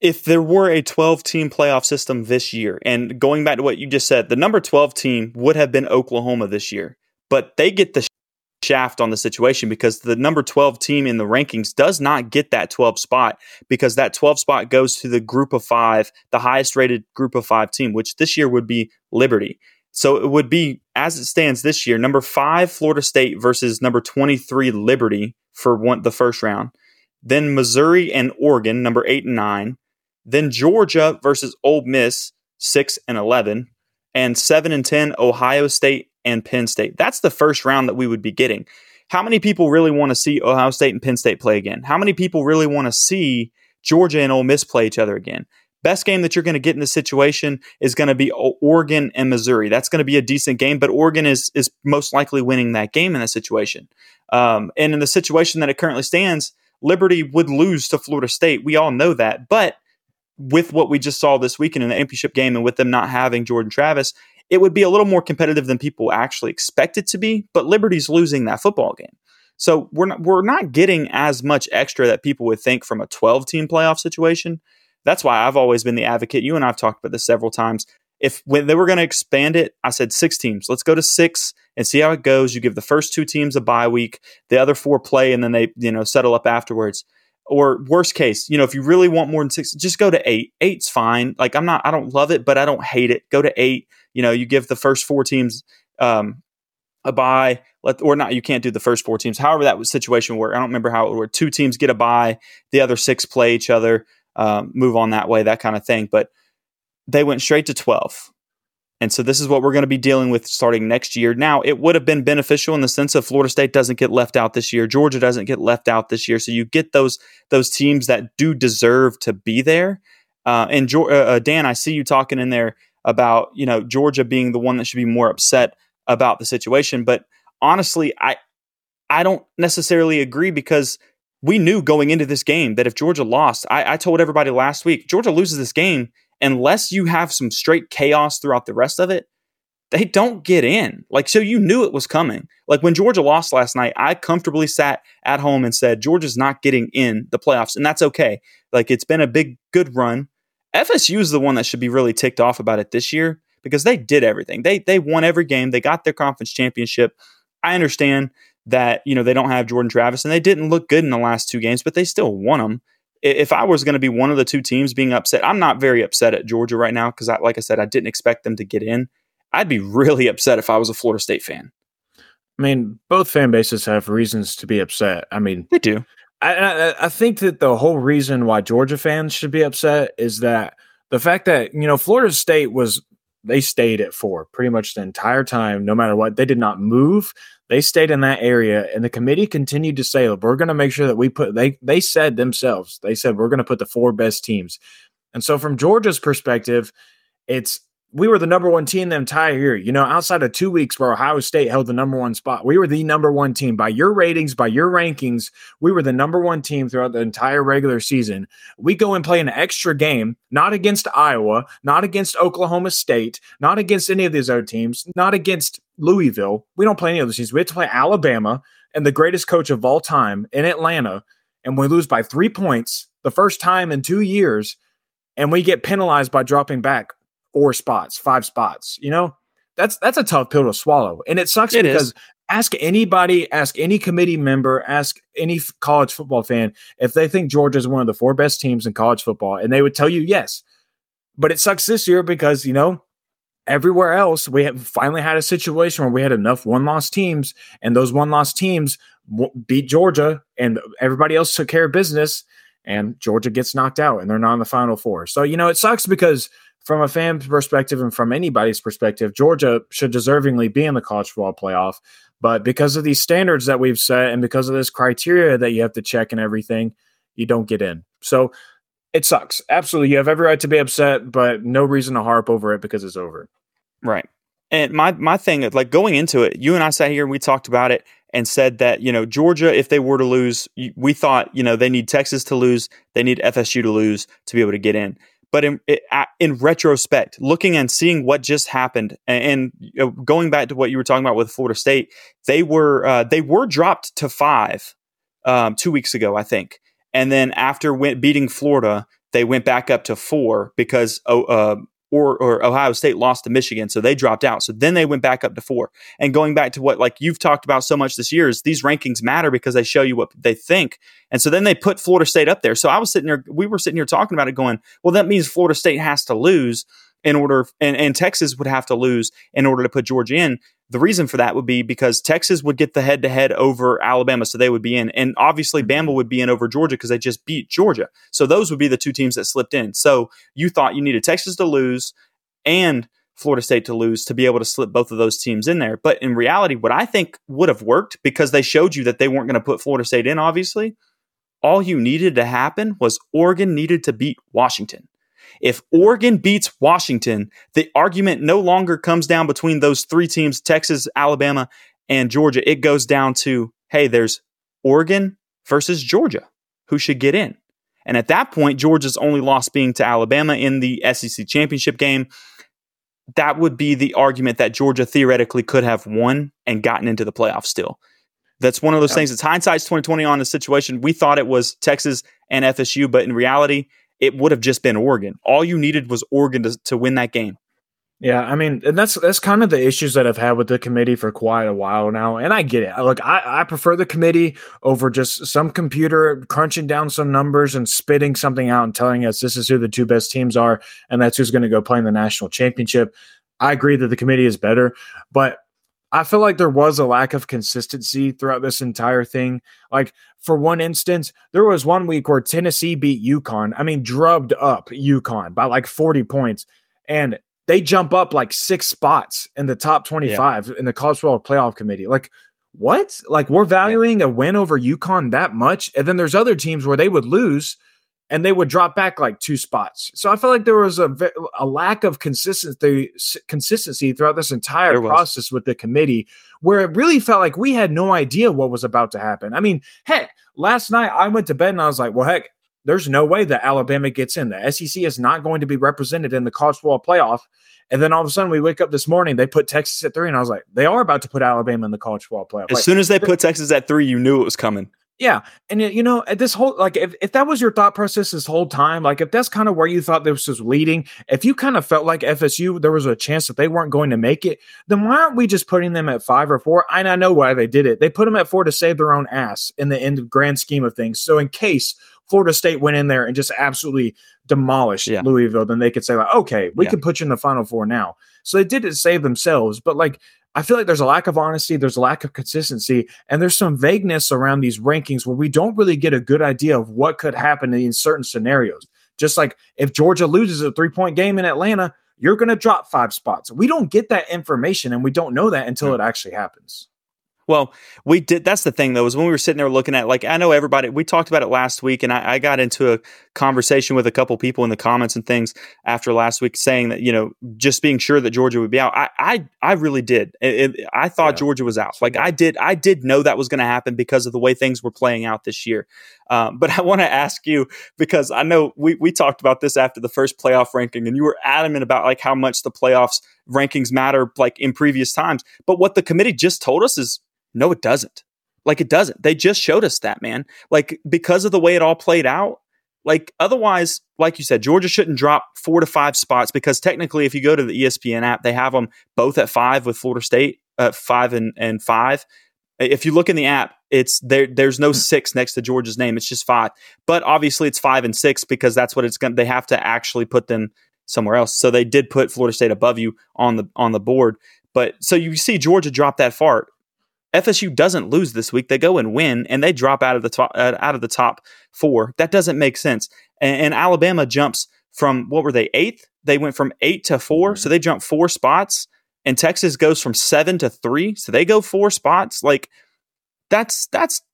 if there were a 12-team playoff system this year, and going back to what you just said, the number 12 team would have been Oklahoma this year, but they get the shaft on the situation because the number 12 team in the rankings does not get that 12 spot, because that 12 spot goes to the group of 5, the highest rated group of 5 team, which this year would be Liberty. So it would be, as it stands this year, number 5 Florida State versus number 23 Liberty for the first round. Then Missouri and Oregon, number 8 and 9. Then Georgia versus Ole Miss, 6 and 11, and 7 and 10, Ohio State and Penn State. That's the first round that we would be getting. How many people really want to see Ohio State and Penn State play again? How many people really want to see Georgia and Ole Miss play each other again? Best game that you're going to get in this situation is going to be Oregon and Missouri. That's going to be a decent game, but Oregon is most likely winning that game in that situation. And in the situation that it currently stands, Liberty would lose to Florida State. We all know that, but with what we just saw this weekend in the championship game and with them not having Jordan Travis, it would be a little more competitive than people actually expect it to be, but Liberty's losing that football game. So we're not getting as much extra that people would think from a 12-team playoff situation. That's why I've always been the advocate. You and I have talked about this several times. When they were going to expand it, I said 6 teams. Let's go to 6 and see how it goes. You give the first 2 teams a bye week, the other 4 play, and then they settle up afterwards. Or worst case, if you really want more than 6, just go to 8. 8's fine. Like, I don't love it, but I don't hate it. Go to 8. You give the first 4 teams a bye. You can't do the first 4 teams. However, that was situation where I don't remember how it worked. 2 teams get a bye, the other 6 play each other, move on that way, that kind of thing. But they went straight to 12. And so this is what we're going to be dealing with starting next year. Now, it would have been beneficial in the sense of Florida State doesn't get left out this year. Georgia doesn't get left out this year. So you get those teams that do deserve to be there. And Dan, I see you talking in there about, Georgia being the one that should be more upset about the situation. But honestly, I don't necessarily agree, because we knew going into this game that if Georgia lost, I told everybody last week, Georgia loses this game, unless you have some straight chaos throughout the rest of it, they don't get in. Like, so you knew it was coming. Like, when Georgia lost last night, I comfortably sat at home and said, Georgia's not getting in the playoffs, and that's okay. Like, it's been a good run. FSU is the one that should be really ticked off about it this year, because they did everything. They won every game. They got their conference championship. I understand that, they don't have Jordan Travis, and they didn't look good in the last 2 games, but they still won them. If I was going to be one of the 2 teams being upset, I'm not very upset at Georgia right now, because, like I said, I didn't expect them to get in. I'd be really upset if I was a Florida State fan. I mean, both fan bases have reasons to be upset. I mean, they do. I think that the whole reason why Georgia fans should be upset is that the fact that, Florida State they stayed at 4 pretty much the entire time, no matter what. They did not move. They stayed in that area, and the committee continued to say, we're going to make sure that we put – they said themselves. They said, we're going to put the 4 best teams. And so from Georgia's perspective, we were the number 1 team the entire year. Outside of 2 weeks where Ohio State held the number 1 spot, we were the number 1 team. By your ratings, by your rankings, we were the number 1 team throughout the entire regular season. We go and play an extra game, not against Iowa, not against Oklahoma State, not against any of these other teams, not against Louisville. We don't play any of those teams. We had to play Alabama and the greatest coach of all time in Atlanta, and we lose by 3 points the first time in 2 years, and we get penalized by dropping back. 4 spots, 5 spots, you know, that's a tough pill to swallow. And it sucks because ask anybody, ask any committee member, ask any college football fan if they think Georgia is one of the 4 best teams in college football, and they would tell you yes. But it sucks this year because, you know, everywhere else, we have finally had a situation where we had enough one-loss teams, and those one-loss teams beat Georgia, and everybody else took care of business, and Georgia gets knocked out, and they're not in the Final Four. So, you know, it sucks because from a fan's perspective and from anybody's perspective, Georgia should deservingly be in the college football playoff. But because of these standards that we've set and because of this criteria that you have to check and everything, you don't get in. So it sucks. Absolutely. You have every right to be upset, but no reason to harp over it because it's over. Right. And my thing, like going into it, you and I sat here and we talked about it and said that, you know, Georgia, if they were to lose, we thought, you know, they need Texas to lose, they need FSU to lose to be able to get in. But in retrospect, looking and seeing what just happened, and going back to what you were talking about with Florida State, they were dropped to 5 2 weeks ago, I think. And then after beating Florida, they went back up to 4 because or Ohio State lost to Michigan, so they dropped out. So then they went back up to 4. And going back to what, like, you've talked about so much this year, is these rankings matter because they show you what they think. And so then they put Florida State up there. So I was sitting there, we were sitting here talking about it going, well, that means Florida State has to lose in order, and Texas would have to lose in order to put Georgia in. The reason for that would be because Texas would get the head-to-head over Alabama, so they would be in. And obviously, Bama would be in over Georgia because they just beat Georgia. So those would be the 2 teams that slipped in. So you thought you needed Texas to lose and Florida State to lose to be able to slip both of those teams in there. But in reality, what I think would have worked, because they showed you that they weren't going to put Florida State in, obviously, all you needed to happen was Oregon needed to beat Washington. If Oregon beats Washington, the argument no longer comes down between those 3 teams, Texas, Alabama, and Georgia. It goes down to, hey, there's Oregon versus Georgia. Who should get in? And at that point, Georgia's only loss being to Alabama in the SEC Championship game. That would be the argument that Georgia theoretically could have won and gotten into the playoffs still. That's one of those things. It's hindsight's 20/20 on the situation. We thought it was Texas and FSU, but in reality, it would have just been Oregon. All you needed was Oregon to win that game. Yeah, I mean, and that's kind of the issues that I've had with the committee for quite a while now, and I get it. Look, I prefer the committee over just some computer crunching down some numbers and spitting something out and telling us this is who the 2 best teams are, and that's who's going to go play in the national championship. I agree that the committee is better, but I feel like there was a lack of consistency throughout this entire thing. Like, for one instance, there was one week where Tennessee beat UConn. I mean, drubbed up UConn by like 40 points. And they jump up like 6 spots in the top 25 in the college football playoff committee. Like, what? Like, we're valuing a win over UConn that much? And then there's other teams where they would lose and they would drop back like 2 spots. So I feel like there was a lack of consistency throughout this entire process with the committee, where it really felt like we had no idea what was about to happen. I mean, heck, last night I went to bed and I was like, well, heck, there's no way that Alabama gets in. The SEC is not going to be represented in the college football playoff. And then all of a sudden we wake up this morning, they put Texas at 3, and I was like, they are about to put Alabama in the college football playoff. As soon as they put Texas at 3, you knew it was coming. Yeah. And, you know, this whole, like, if that was your thought process this whole time, like, if that's kind of where you thought this was leading, if you kind of felt like FSU, there was a chance that they weren't going to make it, then why aren't we just putting them at 5 or 4? And I know why they did it. They put them at 4 to save their own ass in the end grand scheme of things. So in case Florida State went in there and just absolutely demolished Louisville, then they could say, like, okay, we can put you in the Final Four now. So they did it to save themselves. But, like, I feel like there's a lack of honesty, there's a lack of consistency, and there's some vagueness around these rankings where we don't really get a good idea of what could happen in certain scenarios. Just like if Georgia loses a 3-point game in Atlanta, you're going to drop 5 spots. We don't get that information, and we don't know that until it actually happens. Well, we did. That's the thing, though, is when we were sitting there looking at, like, I know everybody, we talked about it last week, and I got into a conversation with a couple people in the comments and things after last week saying that, you know, just being sure that Georgia would be out. I really did. I thought Georgia was out. Like, I did know that was going to happen because of the way things were playing out this year. But I want to ask you, because I know we talked about this after the first playoff ranking, and you were adamant about, like, how much the playoffs rankings matter, like, in previous times. But what the committee just told us is, no, it doesn't. Like, it doesn't. They just showed us that, man. Like, because of the way it all played out, Like, otherwise, like you said, Georgia shouldn't drop 4 to 5 spots, because technically, if you go to the ESPN app, they have them both at 5 with Florida State, 5 and 5. If you look in the app, it's there. There's no 6 next to Georgia's name. It's just 5. But obviously, it's 5 and 6 because that's what it's going. They have to actually put them somewhere else. So they did put Florida State above you on the board. But so you see Georgia drop that far. FSU doesn't lose this week. They go and win, and they drop out of the top four. That doesn't make sense. And Alabama jumps from, what were they, 8th? They went from 8 to 4, so they jumped 4 spots. And Texas goes from 7 to 3, so they go 4 spots. Like, that's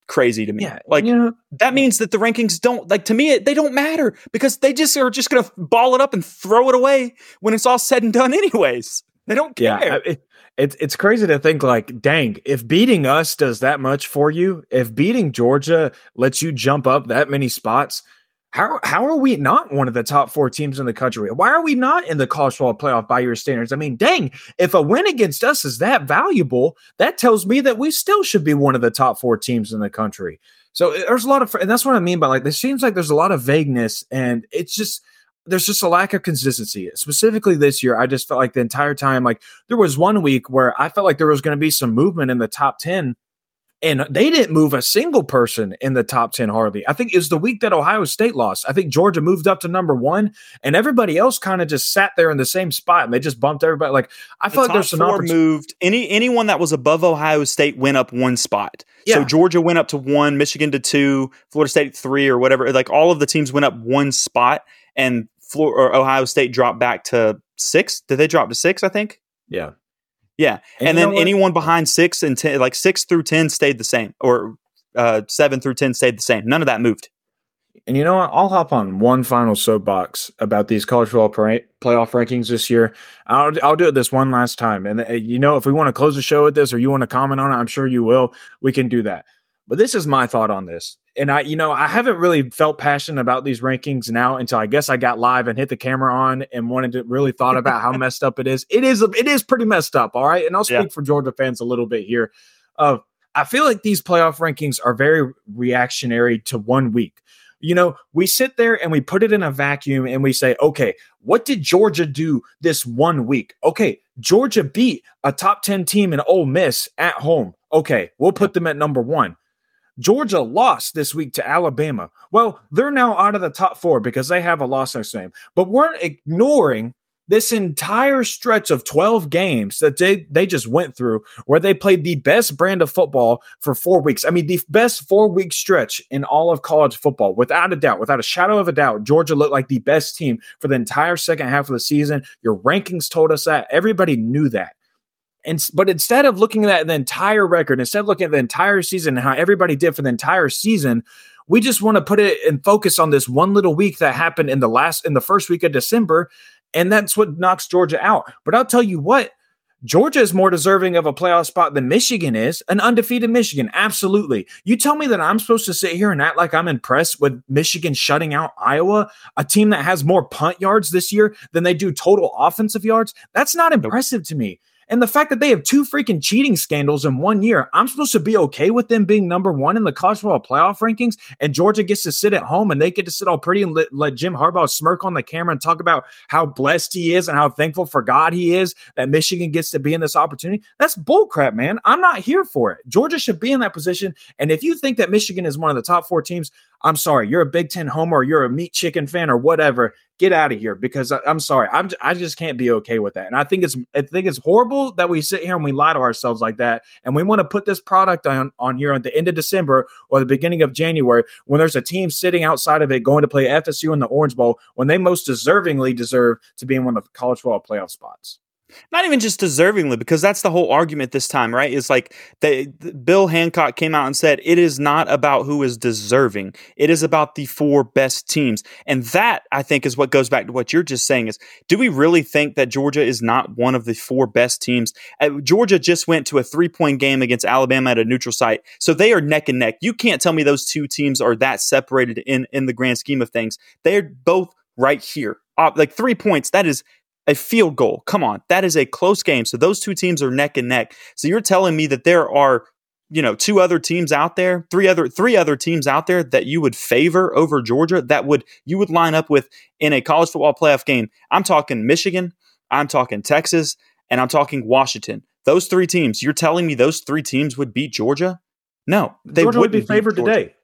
crazy to me. Yeah, like, you know, that means that the rankings don't, like, to me, they don't matter, because they just are just going to ball it up and throw it away when it's all said and done anyways. They don't care. Yeah, it's crazy to think, like, dang, if beating us does that much for you, if beating Georgia lets you jump up that many spots, how are we not one of the top 4 teams in the country? Why are we not in the college football playoff by your standards? I mean, dang, if a win against us is that valuable, that tells me that we still should be one of the top 4 teams in the country. So there's a lot of, and that's what I mean by, like, this seems like there's a lot of vagueness, and it's just, there's just a lack of consistency. Specifically this year, I just felt like the entire time, like, there was one week where I felt like there was going to be some movement in the top 10. And they didn't move a single person in the top 10 hardly. I think it was the week that Ohio State lost. I think Georgia moved up to number 1, and everybody else kind of just sat there in the same spot, and they just bumped everybody. Like, I feel like there's some opportunity. Moved. Anyone that was above Ohio State went up 1 spot. Yeah. So Georgia went up to 1, Michigan to 2, Florida State 3, or whatever. Like, all of the teams went up 1 spot, and Ohio State dropped back to 6. Did they drop to 6? I think. Yeah. Yeah, and then anyone behind 6 and 10, like 6 through 10, stayed the same, or 7 through 10 stayed the same. None of that moved. And you know what? I'll hop on one final soapbox about these college football playoff rankings this year. I'll do it this one last time. And you know, if we want to close the show with this, or you want to comment on it, I'm sure you will. We can do that. But this is my thought on this. And I haven't really felt passionate about these rankings now until I guess I got live and hit the camera on and wanted to really thought about how messed up it is. It is pretty messed up. All right. And I'll speak for Georgia fans a little bit here. I feel like these playoff rankings are very reactionary to one week. You know, we sit there and we put it in a vacuum and we say, okay, what did Georgia do this one week? Okay, Georgia beat a top 10 team in Ole Miss at home. Okay, we'll put them at number 1. Georgia lost this week to Alabama. Well, they're now out of the top 4 because they have a loss next game. But we're ignoring this entire stretch of 12 games that they just went through, where they played the best brand of football for 4 weeks. I mean, the best 4-week stretch in all of college football, without a doubt, without a shadow of a doubt. Georgia looked like the best team for the entire second half of the season. Your rankings told us that. Everybody knew that. But instead of looking at the entire record, instead of looking at the entire season and how everybody did for the entire season, we just want to put it and focus on this one little week that happened in the first week of December, and that's what knocks Georgia out. But I'll tell you what, Georgia is more deserving of a playoff spot than Michigan is. An undefeated Michigan, absolutely. You tell me that I'm supposed to sit here and act like I'm impressed with Michigan shutting out Iowa, a team that has more punt yards this year than they do total offensive yards? That's not impressive to me. And the fact that they have 2 freaking cheating scandals in 1 year, I'm supposed to be okay with them being number 1 in the college football playoff rankings, and Georgia gets to sit at home and they get to sit all pretty and let Jim Harbaugh smirk on the camera and talk about how blessed he is and how thankful for God he is that Michigan gets to be in this opportunity. That's bullcrap, man. I'm not here for it. Georgia should be in that position. And if you think that Michigan is one of the top 4 teams, I'm sorry, you're a Big Ten homer, or you're a meat chicken fan, or whatever. Get out of here, because I'm sorry, I just can't be okay with that. And I think it's horrible that we sit here and we lie to ourselves like that, and we want to put this product on here at the end of December or the beginning of January when there's a team sitting outside of it going to play FSU in the Orange Bowl when they most deservingly deserve to be in one of the college football playoff spots. Not even just deservingly, because that's the whole argument this time, right? It's like Bill Hancock came out and said, it is not about who is deserving. It is about the 4 best teams. And that, I think, is what goes back to what you're just saying is, do we really think that Georgia is not one of the 4 best teams? Georgia just went to a 3-point game against Alabama at a neutral site. So they are neck and neck. You can't tell me those 2 teams are that separated in the grand scheme of things. They're both right here. Like 3 points, that is a field goal. Come on. That is a close game. So those 2 teams are neck and neck. So you're telling me that there are you know, two other teams out there, three other teams out there that you would favor over Georgia, that you would line up with in a college football playoff game. I'm talking Michigan, I'm talking Texas, and I'm talking Washington. Those three teams, you're telling me those three teams would beat Georgia? No, they wouldn't. Georgia would be favored today.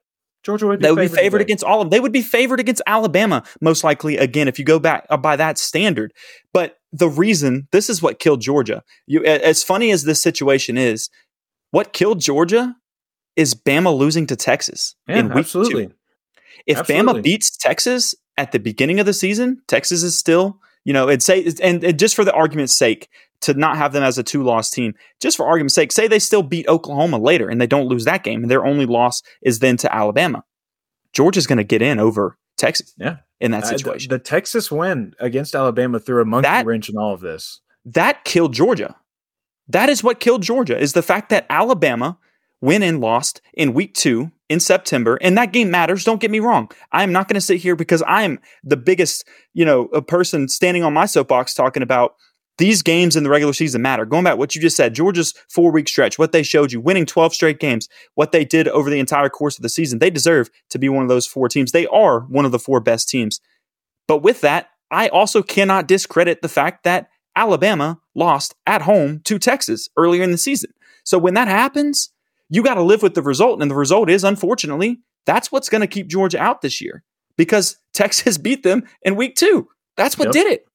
Georgia would be favored. They would be favored against all of them. They would be favored against Alabama, most likely, again, if you go back by that standard. But the reason, this is what killed Georgia. As funny as this situation is, what killed Georgia is Bama losing to Texas in week two. If Bama beats Texas at the beginning of the season, Texas is still, you know, and just for the argument's sake, to not have them as a two-loss team, just for argument's sake, say they still beat Oklahoma later and they don't lose that game, and their only loss is then to Alabama. Georgia's going to get in over Texas in that situation. The Texas win against Alabama threw a monkey wrench in all of this. That killed Georgia. That is what killed Georgia, is the fact that Alabama went and lost in week two in September, and that game matters. Don't get me wrong. I am not going to sit here, because I am the biggest, you know, a person standing on my soapbox talking about these games in the regular season matter. Going back to what you just said, Georgia's 4-week stretch, what they showed you, winning 12 straight games, what they did over the entire course of the season, they deserve to be one of those four teams. They are one of the four best teams. But with that, I also cannot discredit the fact that Alabama lost at home to Texas earlier in the season. So when that happens, you got to live with the result. And the result is, unfortunately, that's what's going to keep Georgia out this year, because Texas beat them in week two. That's what did it.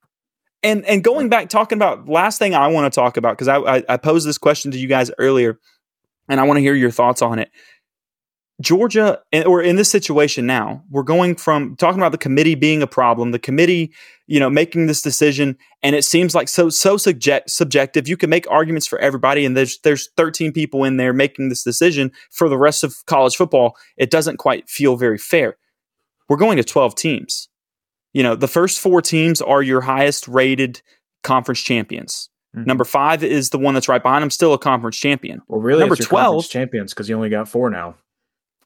And going back, talking about last thing I want to talk about, because I posed this question to you guys earlier, and I want to hear your thoughts on it. Georgia, or in this situation now, we're going from talking about the committee being a problem, the committee, you know, making this decision, and it seems like so subjective. You can make arguments for everybody, and there's 13 people in there making this decision for the rest of college football. It doesn't quite feel very fair. We're going to 12 teams. You know, the first four teams are your highest rated conference champions. Mm-hmm. Number 5 is the one that's right behind them, still a conference champion. Well, really, number 12 conference champions, because you only got 4 now.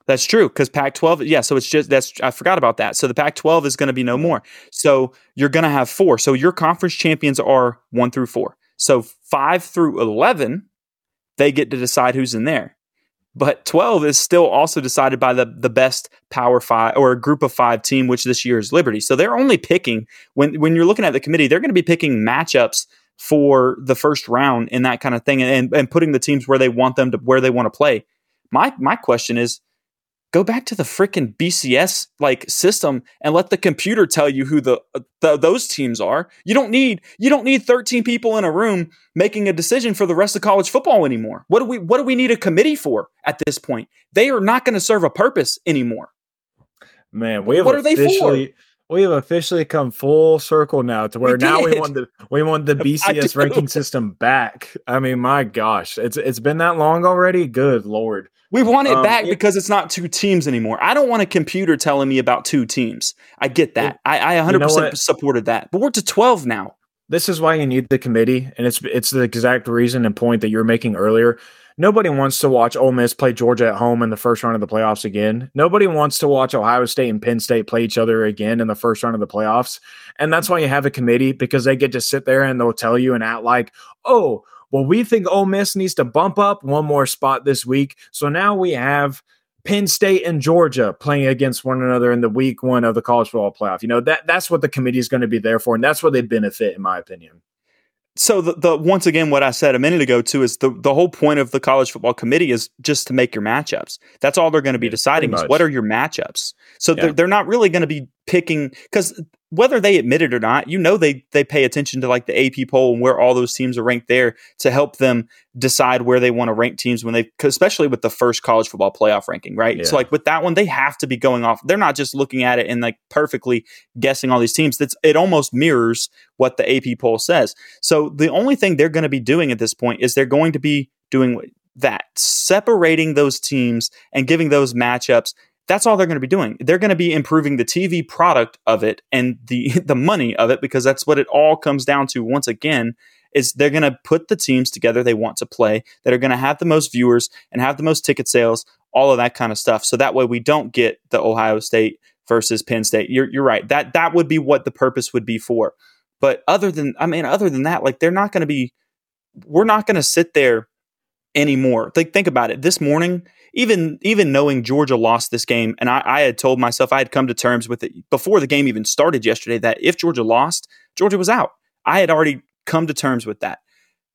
That's true, because Pac-12, so it's just, I forgot about that. So the Pac-12 is going to be no more. So you're going to have 4. So your conference champions are 1 through 4. So 5 through 11, they get to decide who's in there. But 12 is still also decided by the best Power 5 or a Group of 5 team, which this year is Liberty. So they're only picking, when you're looking at the committee, they're going to be picking matchups for the first round and that kind of thing, and putting the teams where they want them to, where they want to play. My question is, go back to the freaking BCS like system and let the computer tell you who those teams are. You don't need 13 people in a room making a decision for the rest of college football anymore. What do we need a committee for at this point? They are not going to serve a purpose anymore. Man, we have officially come full circle now to where now we want the BCS ranking system back. I mean, my gosh, it's been that long already. Good Lord. We want it back because it's not 2 teams anymore. I don't want a computer telling me about 2 teams. I get that. I 100% supported that. But we're to 12 now. This is why you need the committee, and it's the exact reason and point that you were making earlier. Nobody wants to watch Ole Miss play Georgia at home in the first round of the playoffs again. Nobody wants to watch Ohio State and Penn State play each other again in the first round of the playoffs. And that's why you have a committee, because they get to sit there and they'll tell you and act like, oh, well, we think Ole Miss needs to bump up one more spot this week. So now we have Penn State and Georgia playing against one another in the week one of the college football playoff. You know, that's what the committee is going to be there for, and that's where they benefit, in my opinion. So the once again, what I said a minute ago too is the whole point of the college football committee is just to make your matchups. That's all they're going to be deciding is what are your matchups. So they're not really going to be picking, because whether they admit it or not, you know, they pay attention to like the AP poll and where all those teams are ranked there to help them decide where they want to rank teams when they, especially with the first college football playoff ranking, right? Yeah. So like with that one, they have to be going off. They're not just looking at it and like perfectly guessing all these teams. It almost mirrors what the AP poll says. So the only thing they're going to be doing at this point is they're going to be doing that, separating those teams and giving those matchups. That's all they're going to be doing. They're going to be improving the TV product of it and the money of it, because that's what it all comes down to. Once again, is they're going to put the teams together they want to play that are going to have the most viewers and have the most ticket sales, all of that kind of stuff. So that way we don't get the Ohio State versus Penn State. You're right. That would be what the purpose would be for. But other than that, like we're not going to sit there anymore. Think about it. This morning, even knowing Georgia lost this game, and I had told myself, I had come to terms with it before the game even started yesterday, that if Georgia lost, Georgia was out. I had already come to terms with that.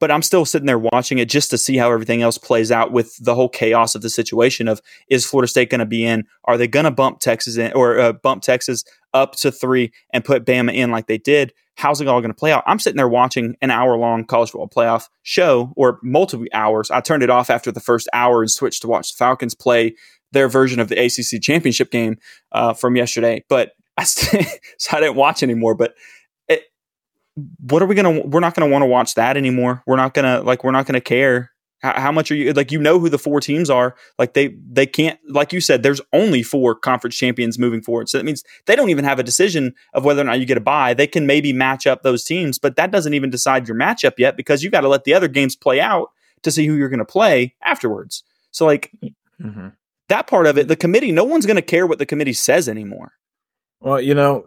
But I'm still sitting there watching it just to see how everything else plays out with the whole chaos of the situation of, is Florida State going to be in? Are they going to bump Texas in, or bump Texas up to 3 and put Bama in like they did? How's it all going to play out? I'm sitting there watching an hour-long college football playoff show, or multiple hours. I turned it off after the first hour and switched to watch the Falcons play their version of the ACC championship game from yesterday. But I didn't watch anymore. But we're not going to want to watch that anymore. We're not going to care. How much are you, who the 4 teams are, they can't, like you said, there's only 4 conference champions moving forward. So that means they don't even have a decision of whether or not you get a bye. They can maybe match up those teams, but that doesn't even decide your matchup yet, because you got to let the other games play out to see who you're going to play afterwards. So that part of it, the committee, no one's going to care what the committee says anymore. Well,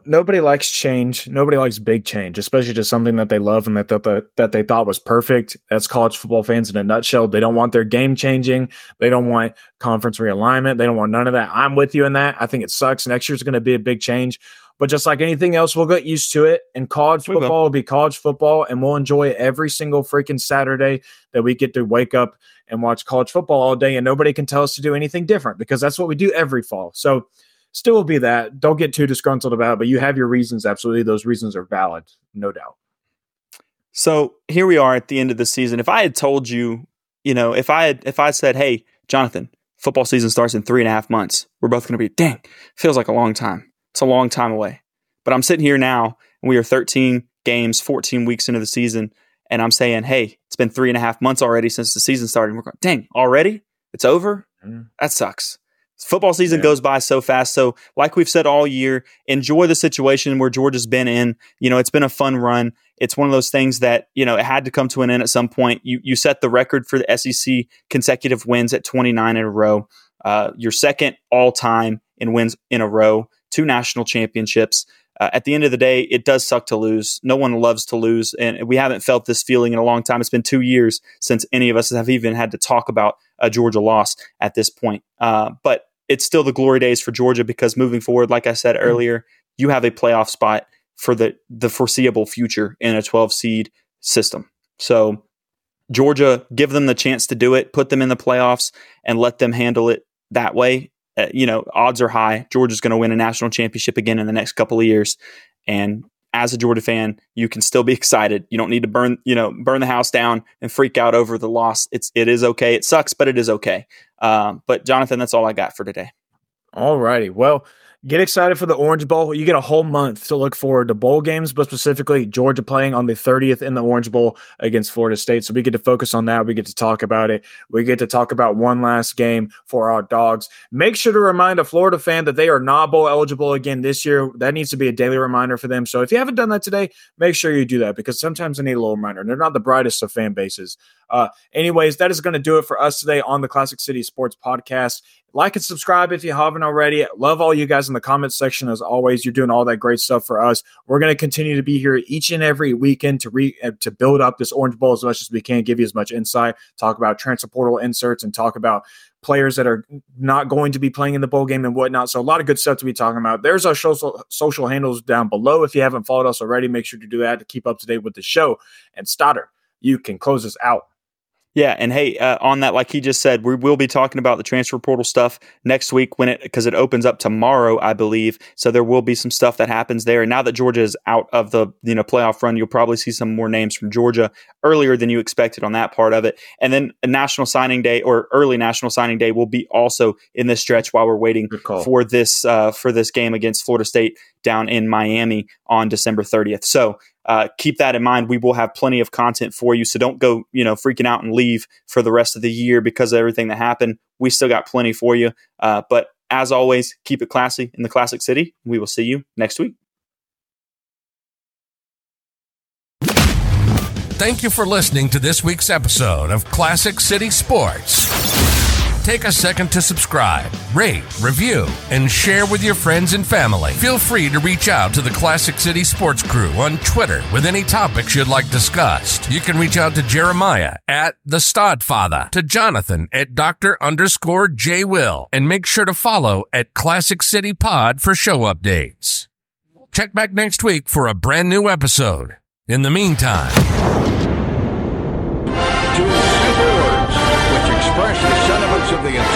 nobody likes change. Nobody likes big change, especially to something that they love and that they thought was perfect. That's college football fans in a nutshell. They don't want their game changing. They don't want conference realignment. They don't want none of that. I'm with you in that. I think it sucks. Next year's going to be a big change. But just like anything else, we'll get used to it. And college football will be college football, and we'll enjoy it every single freaking Saturday that we get to wake up and watch college football all day, and nobody can tell us to do anything different, because that's what we do every fall. So still will be that. Don't get too disgruntled about it, but you have your reasons. Absolutely. Those reasons are valid, no doubt. So here we are at the end of the season. If I had told you, if I said, hey, Jonathan, football season starts in 3.5 months, we're both going to be, dang, feels like a long time. It's a long time away. But I'm sitting here now, and we are 13 games, 14 weeks into the season, and I'm saying, hey, it's been 3.5 months already since the season started. And we're going, dang, already? It's over? That sucks. Football season goes by so fast. So like we've said all year, enjoy the situation where Georgia's been in. It's been a fun run. It's one of those things that, it had to come to an end at some point. You set the record for the SEC consecutive wins at 29 in a row. You're second all time in wins in a row, 2 national championships. At the end of the day, it does suck to lose. No one loves to lose. And we haven't felt this feeling in a long time. It's been 2 years since any of us have even had to talk about a Georgia loss at this point. But it's still the glory days for Georgia, because moving forward, like I said earlier, you have a playoff spot for the foreseeable future in a 12 seed system. So Georgia, give them the chance to do it, put them in the playoffs, and let them handle it that way. Odds are high Georgia's going to win a national championship again in the next couple of years. And as a Georgia fan, you can still be excited. You don't need to burn the house down and freak out over the loss. It is okay. It sucks, but it is okay. But Jonathan, that's all I got for today. All righty. Well, get excited for the Orange Bowl. You get a whole month to look forward to bowl games, but specifically Georgia playing on the 30th in the Orange Bowl against Florida State. So we get to focus on that. We get to talk about it. We get to talk about one last game for our dogs. Make sure to remind a Florida fan that they are not bowl eligible again this year. That needs to be a daily reminder for them. So if you haven't done that today, make sure you do that, because sometimes they need a little reminder. They're not the brightest of fan bases. Anyways, that is going to do it for us today on the Classic City Sports Podcast. Like and subscribe if you haven't already. Love all you guys in the comments section. As always, you're doing all that great stuff for us. We're going to continue to be here each and every weekend to build up this Orange Bowl as much as we can, give you as much insight, talk about transfer portal inserts, and talk about players that are not going to be playing in the bowl game and whatnot. So a lot of good stuff to be talking about. There's our social handles down below. If you haven't followed us already, make sure to do that to keep up to date with the show. And Stoddard, you can close us out. Yeah, and hey, on that, like he just said, we will be talking about the transfer portal stuff next week because it opens up tomorrow, I believe. So there will be some stuff that happens there. And now that Georgia is out of the playoff run, you'll probably see some more names from Georgia earlier than you expected on that part of it. And then a National Signing Day, or early National Signing Day, will be also in this stretch while we're waiting for this game against Florida State down in Miami on December 30th. So keep that in mind. We will have plenty of content for you. So don't go, freaking out and leave for the rest of the year because of everything that happened. We still got plenty for you. But as always, keep it classy in the Classic City. We will see you next week. Thank you for listening to this week's episode of Classic City Sports. take a second to subscribe, rate, review, and share with your friends and family. Feel free to reach out to the Classic City Sports Crew on Twitter with any topics you'd like discussed. You can reach out to Jeremiah at The Stoddfather, to Jonathan at Dr_JWill, and make sure to follow at Classic City Pod for show updates. Check back next week for a brand new episode. In the meantime, do awards which express the sentiments of the